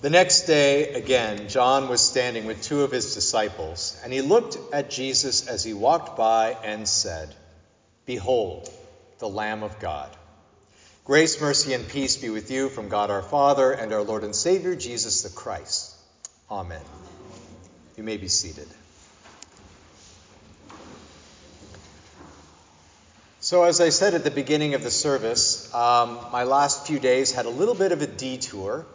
The next day, again, John was standing with two of his disciples, and he looked at Jesus as he walked by and said, "Behold, the Lamb of God." Grace, mercy, and peace be with you from God our Father and our Lord and Savior, Jesus the Christ. Amen. You may be seated. So as I said at the beginning of the service, my last few days had a little bit of a detour.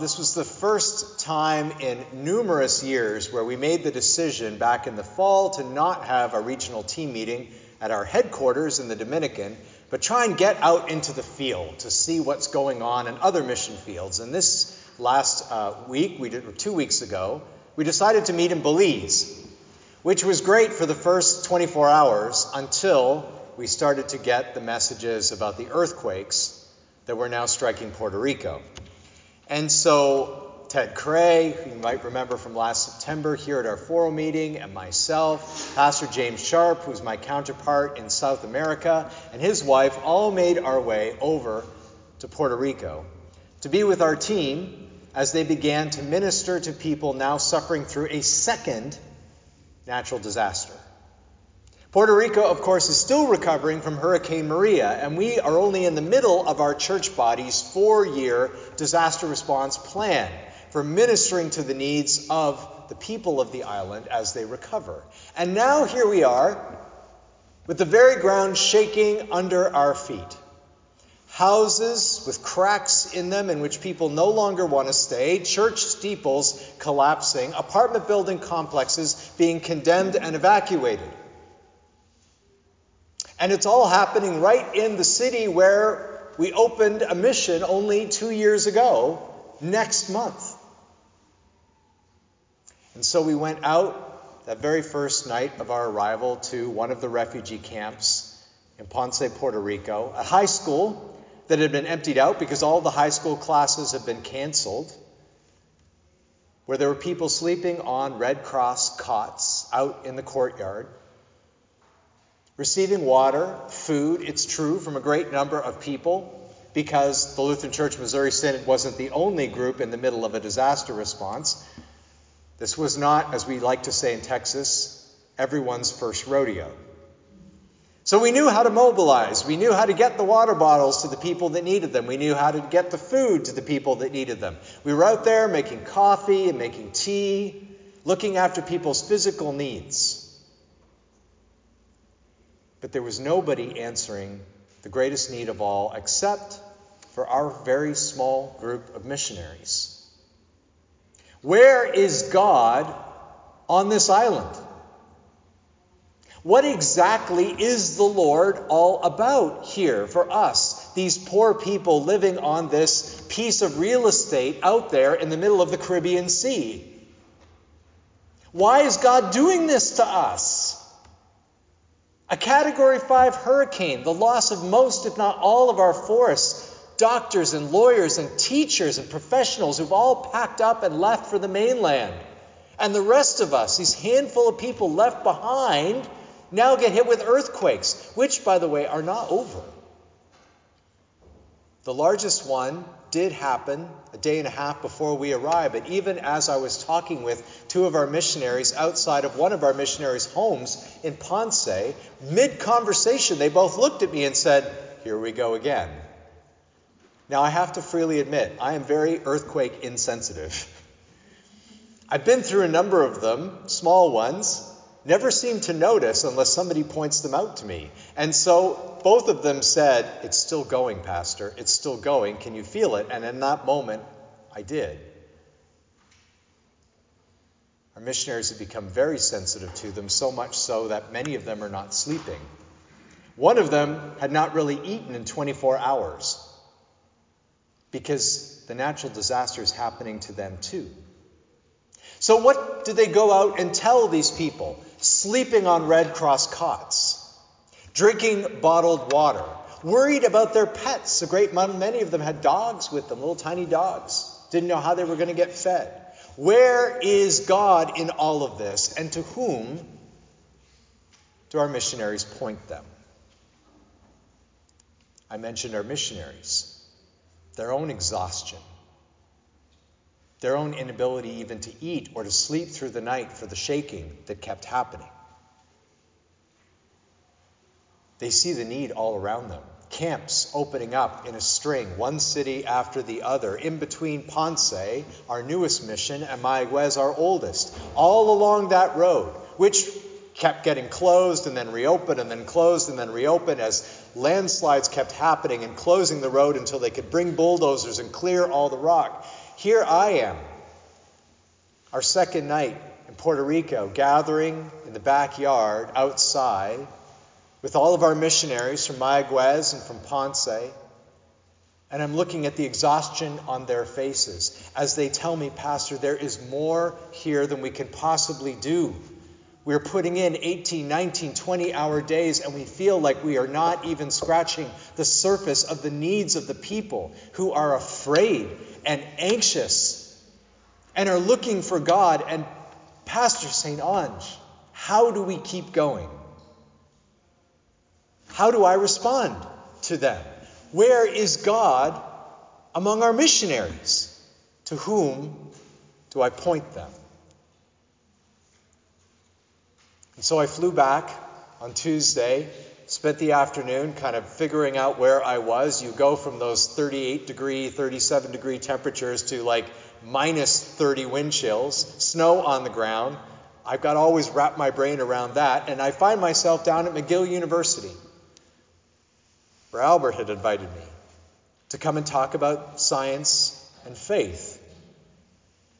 This was the first time in numerous years where we made the decision back in the fall to not have a regional team meeting at our headquarters in the Dominican, but try and get out into the field to see what's going on in other mission fields. And this last week, 2 weeks ago, we decided to meet in Belize, which was great for the first 24 hours until we started to get the messages about the earthquakes that were now striking Puerto Rico. And so Ted Cray, who you might remember from last September here at our forum meeting, and myself, Pastor James Sharp, who's my counterpart in South America, and his wife all made our way over to Puerto Rico to be with our team as they began to minister to people now suffering through a second natural disaster. Puerto Rico, of course, is still recovering from Hurricane Maria, and we are only in the middle of our church body's 4-year disaster response plan for ministering to the needs of the people of the island as they recover. And now here we are with the very ground shaking under our feet. Houses with cracks in them in which people no longer want to stay, church steeples collapsing, apartment building complexes being condemned and evacuated. And it's all happening right in the city where we opened a mission only 2 years ago, next month. And so we went out that very first night of our arrival to one of the refugee camps in Ponce, Puerto Rico, a high school that had been emptied out because all the high school classes had been canceled, where there were people sleeping on Red Cross cots out in the courtyard, receiving water, food, it's true, from a great number of people, because the Lutheran Church Missouri Synod wasn't the only group in the middle of a disaster response. This was not, as we like to say in Texas, everyone's first rodeo. So we knew how to mobilize. We knew how to get the water bottles to the people that needed them. We knew how to get the food to the people that needed them. We were out there making coffee and making tea, looking after people's physical needs. But there was nobody answering the greatest need of all except for our very small group of missionaries. Where is God on this island? What exactly is the Lord all about here for us, these poor people living on this piece of real estate out there in the middle of the Caribbean Sea? Why is God doing this to us? A Category 5 hurricane, the loss of most, if not all, of our forests, doctors and lawyers and teachers and professionals who've all packed up and left for the mainland. And the rest of us, these handful of people left behind, now get hit with earthquakes, which, by the way, are not over. The largest one did happen a day and a half before we arrived, and even as I was talking with two of our missionaries outside of one of our missionaries' homes in Ponce, mid-conversation, they both looked at me and said, "Here we go again." Now, I have to freely admit, I am very earthquake insensitive. I've been through a number of them, small ones, never seem to notice unless somebody points them out to me. And so both of them said, "It's still going, Pastor. It's still going. Can you feel it?" And in that moment, I did. Our missionaries have become very sensitive to them, so much so that many of them are not sleeping. One of them had not really eaten in 24 hours because the natural disaster is happening to them too. So what did they go out and tell these people? Sleeping on Red Cross cots, drinking bottled water, worried about their pets. A great many of them had dogs with them, little tiny dogs. Didn't know how they were going to get fed. Where is God in all of this? And to whom do our missionaries point them? I mentioned our missionaries, their own exhaustion, their own inability even to eat or to sleep through the night for the shaking that kept happening. They see the need all around them. Camps opening up in a string, one city after the other, in between Ponce, our newest mission, and Mayagüez, our oldest, all along that road, which kept getting closed and then reopened and then closed and then reopened as landslides kept happening and closing the road until they could bring bulldozers and clear all the rock. Here I am, our second night in Puerto Rico, gathering in the backyard outside with all of our missionaries from Mayagüez and from Ponce, and I'm looking at the exhaustion on their faces as they tell me, "Pastor, there is more here than we can possibly do. We're putting in 18, 19, 20-hour days, and we feel like we are not even scratching the surface of the needs of the people who are afraid and anxious and are looking for God. And Pastor St. Ange, how do we keep going? How do I respond to them? Where is God among our missionaries? To whom do I point them?" And so I flew back on Tuesday, spent the afternoon kind of figuring out where I was. You go from those 38-degree, 37-degree temperatures to like minus 30 wind chills, snow on the ground. I've got to always wrap my brain around that. And I find myself down at McGill University, where Albert had invited me to come and talk about science and faith.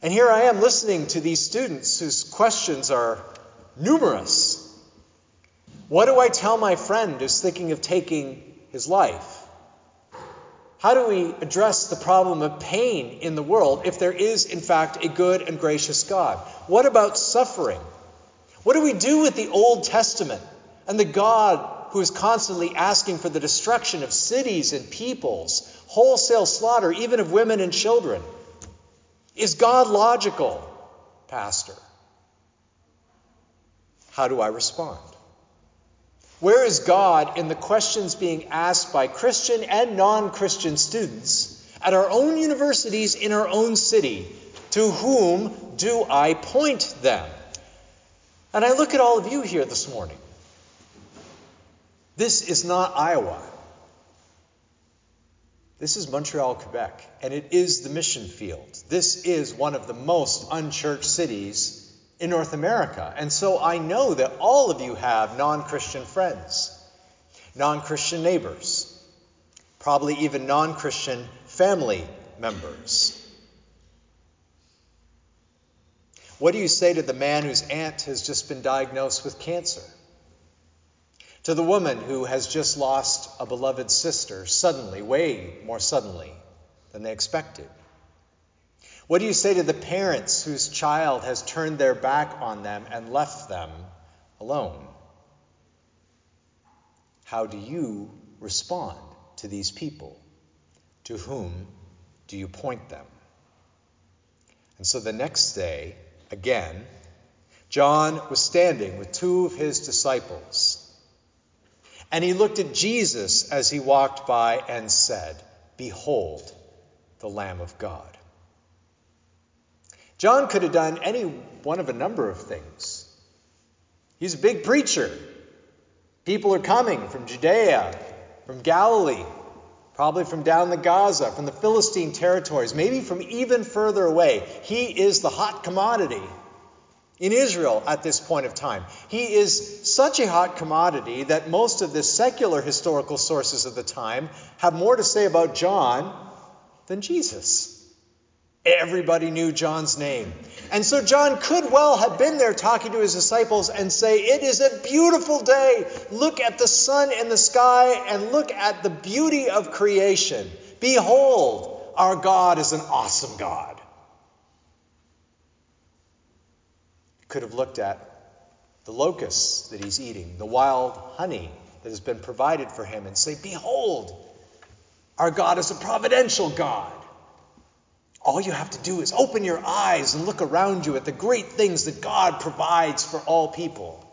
And here I am listening to these students whose questions are numerous. What do I tell my friend who's thinking of taking his life? How do we address the problem of pain in the world if there is, in fact, a good and gracious God? What about suffering? What do we do with the Old Testament and the God who is constantly asking for the destruction of cities and peoples, wholesale slaughter, even of women and children? Is God logical, Pastor? How do I respond? Where is God in the questions being asked by Christian and non-Christian students at our own universities in our own city? To whom do I point them? And I look at all of you here this morning. This is not Iowa. This is Montreal, Quebec, and it is the mission field. This is one of the most unchurched cities in North America. And so I know that all of you have non-Christian friends, non-Christian neighbors, probably even non-Christian family members. What do you say to the man whose aunt has just been diagnosed with cancer? To the woman who has just lost a beloved sister suddenly, way more suddenly than they expected? What do you say to the parents whose child has turned their back on them and left them alone? How do you respond to these people? To whom do you point them? And so the next day, again, John was standing with two of his disciples, and he looked at Jesus as he walked by and said, "Behold, the Lamb of God." John could have done any one of a number of things. He's a big preacher. People are coming from Judea, from Galilee, probably from down the Gaza, from the Philistine territories, maybe from even further away. He is the hot commodity in Israel at this point of time. He is such a hot commodity that most of the secular historical sources of the time have more to say about John than Jesus. Everybody knew John's name. And so John could well have been there talking to his disciples and say, "It is a beautiful day. Look at the sun in the sky and look at the beauty of creation. Behold, our God is an awesome God." He could have looked at the locusts that he's eating, the wild honey that has been provided for him, and say, "Behold, our God is a providential God. All you have to do is open your eyes and look around you at the great things that God provides for all people."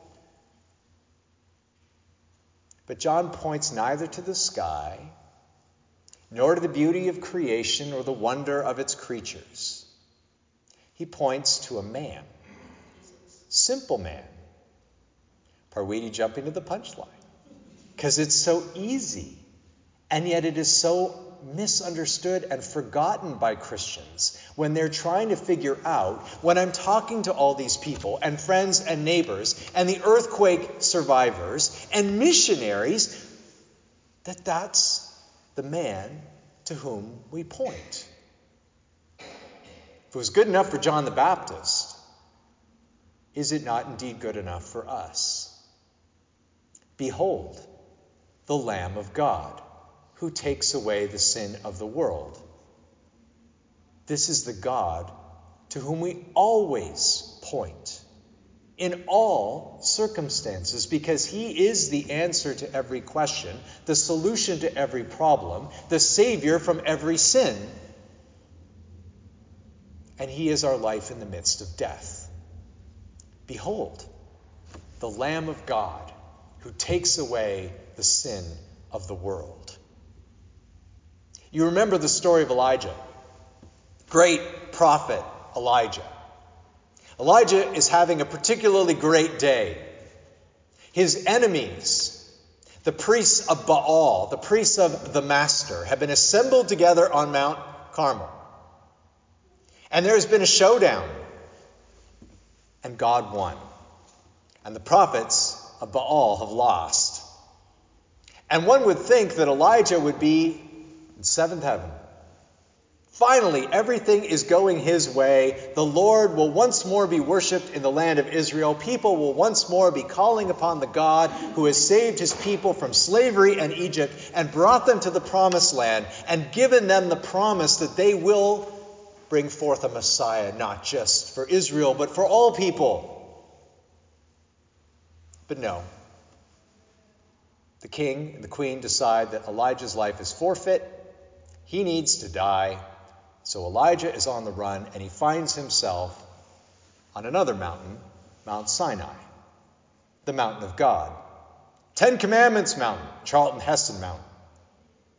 But John points neither to the sky, nor to the beauty of creation or the wonder of its creatures. He points to a man, simple man. Parvati jumping to the punchline because it's so easy, and yet it is so misunderstood and forgotten by Christians when they're trying to figure out, when I'm talking to all these people and friends and neighbors and the earthquake survivors and missionaries, that that's the man to whom we point. If it was good enough for John the Baptist, is it not indeed good enough for us? Behold, the Lamb of God, who takes away the sin of the world. This is the God to whom we always point in all circumstances, because he is the answer to every question, the solution to every problem, the Savior from every sin. And he is our life in the midst of death. Behold, the Lamb of God, who takes away the sin of the world. You remember the story of Elijah, great prophet Elijah. Elijah is having a particularly great day. His enemies, the priests of Baal, the priests of the master, have been assembled together on Mount Carmel. And there has been a showdown. And God won. And the prophets of Baal have lost. And one would think that Elijah would be in seventh heaven. Finally, everything is going his way. The Lord will once more be worshipped in the land of Israel. People will once more be calling upon the God who has saved his people from slavery in Egypt and brought them to the promised land and given them the promise that they will bring forth a Messiah, not just for Israel, but for all people. But no. The king and the queen decide that Elijah's life is forfeit. He needs to die. So Elijah is on the run, and he finds himself on another mountain, Mount Sinai, the mountain of God. 10 Commandments Mountain, Charlton Heston Mountain,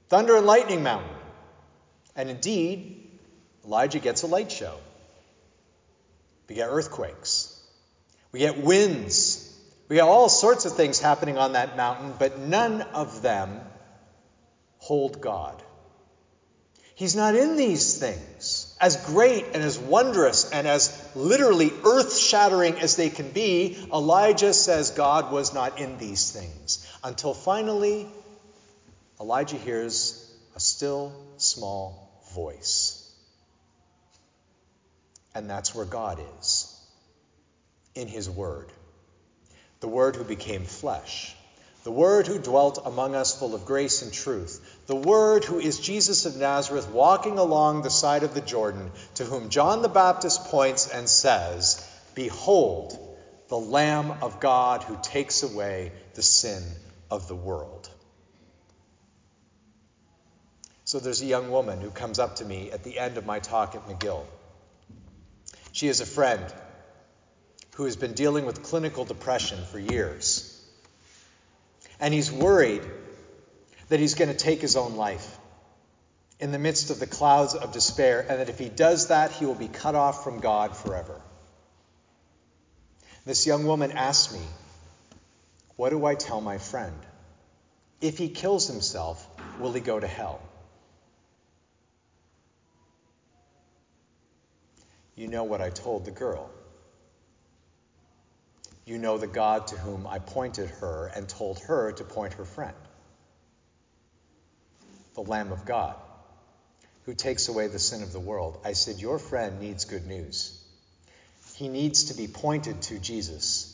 Thunder and Lightning Mountain. And indeed, Elijah gets a light show. We get earthquakes. We get winds. We get all sorts of things happening on that mountain, but none of them hold God. He's not in these things. As great and as wondrous and as literally earth-shattering as they can be, Elijah says God was not in these things. Until finally, Elijah hears a still, small voice. And that's where God is, in his word. The word who became flesh. The word who dwelt among us full of grace and truth. The word who is Jesus of Nazareth walking along the side of the Jordan, to whom John the Baptist points and says, "Behold, the Lamb of God who takes away the sin of the world." So there's a young woman who comes up to me at the end of my talk at McGill. She is a friend who has been dealing with clinical depression for years. And he's worried that he's going to take his own life in the midst of the clouds of despair, and that if he does that, he will be cut off from God forever. This young woman asked me, "What do I tell my friend? If he kills himself, will he go to hell?" You know what I told the girl. You know the God to whom I pointed her and told her to point her friend. The Lamb of God, who takes away the sin of the world. I said, your friend needs good news. He needs to be pointed to Jesus.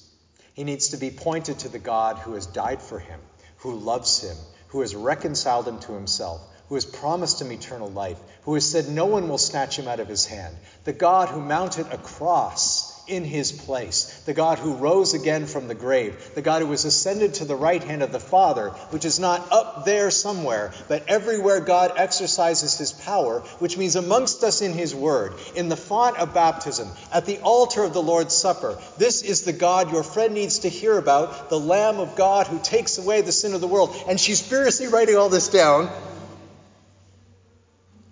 He needs to be pointed to the God who has died for him, who loves him, who has reconciled him to himself, who has promised him eternal life, who has said no one will snatch him out of his hand, the God who mounted a cross in his place, the God who rose again from the grave, the God who was ascended to the right hand of the Father, which is not up there somewhere, but everywhere God exercises his power, which means amongst us in his word, in the font of baptism, at the altar of the Lord's Supper. This is the God your friend needs to hear about, the Lamb of God who takes away the sin of the world. And she's furiously writing all this down,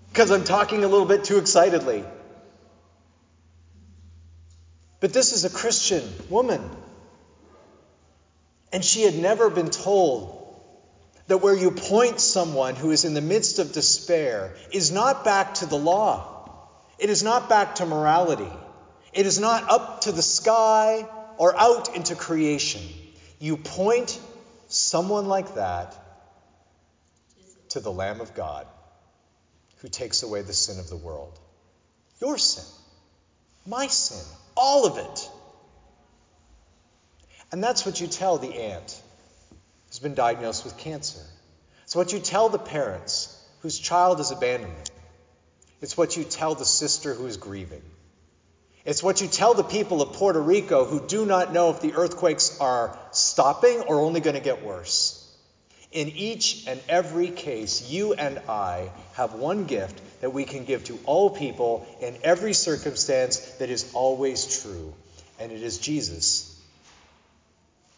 because I'm talking a little bit too excitedly. But this is a Christian woman. And she had never been told that where you point someone who is in the midst of despair is not back to the law. It is not back to morality. It is not up to the sky or out into creation. You point someone like that to the Lamb of God who takes away the sin of the world. Your sin, my sin, all of it. And that's what you tell the aunt who's been diagnosed with cancer. It's what you tell the parents whose child is abandoned. It's what you tell the sister who is grieving. It's what you tell the people of Puerto Rico who do not know if the earthquakes are stopping or only going to get worse. In each and every case, you and I have one gift that we can give to all people in every circumstance that is always true. And it is Jesus.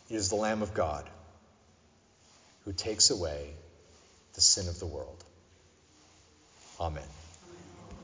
It is the Lamb of God who takes away the sin of the world. Amen.